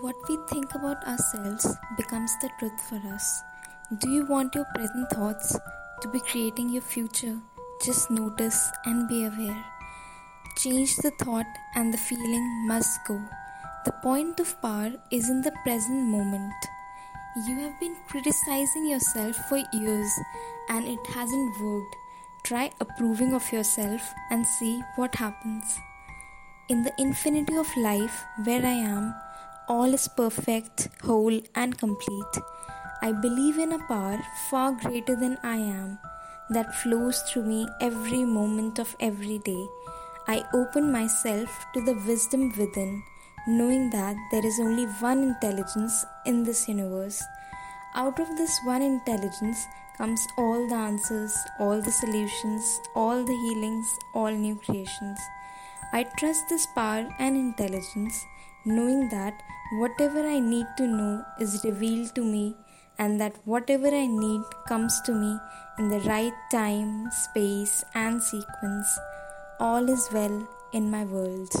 What we think about ourselves becomes the truth for us. Do you want your present thoughts to be creating your future? Just notice and be aware. Change the thought and the feeling must go. The point of power is in the present moment. You have been criticizing yourself for years and it hasn't worked. Try approving of yourself and see what happens. In the infinity of life where I am, all is perfect, whole and complete. I believe in a power far greater than I am that flows through me every moment of every day. I open myself to the wisdom within, knowing that there is only one intelligence in this universe. Out of this one intelligence comes all the answers, all the solutions, all the healings, all new creations. I trust this power and intelligence, knowing that whatever I need to know is revealed to me and that whatever I need comes to me in the right time, space and sequence. All is well in my world.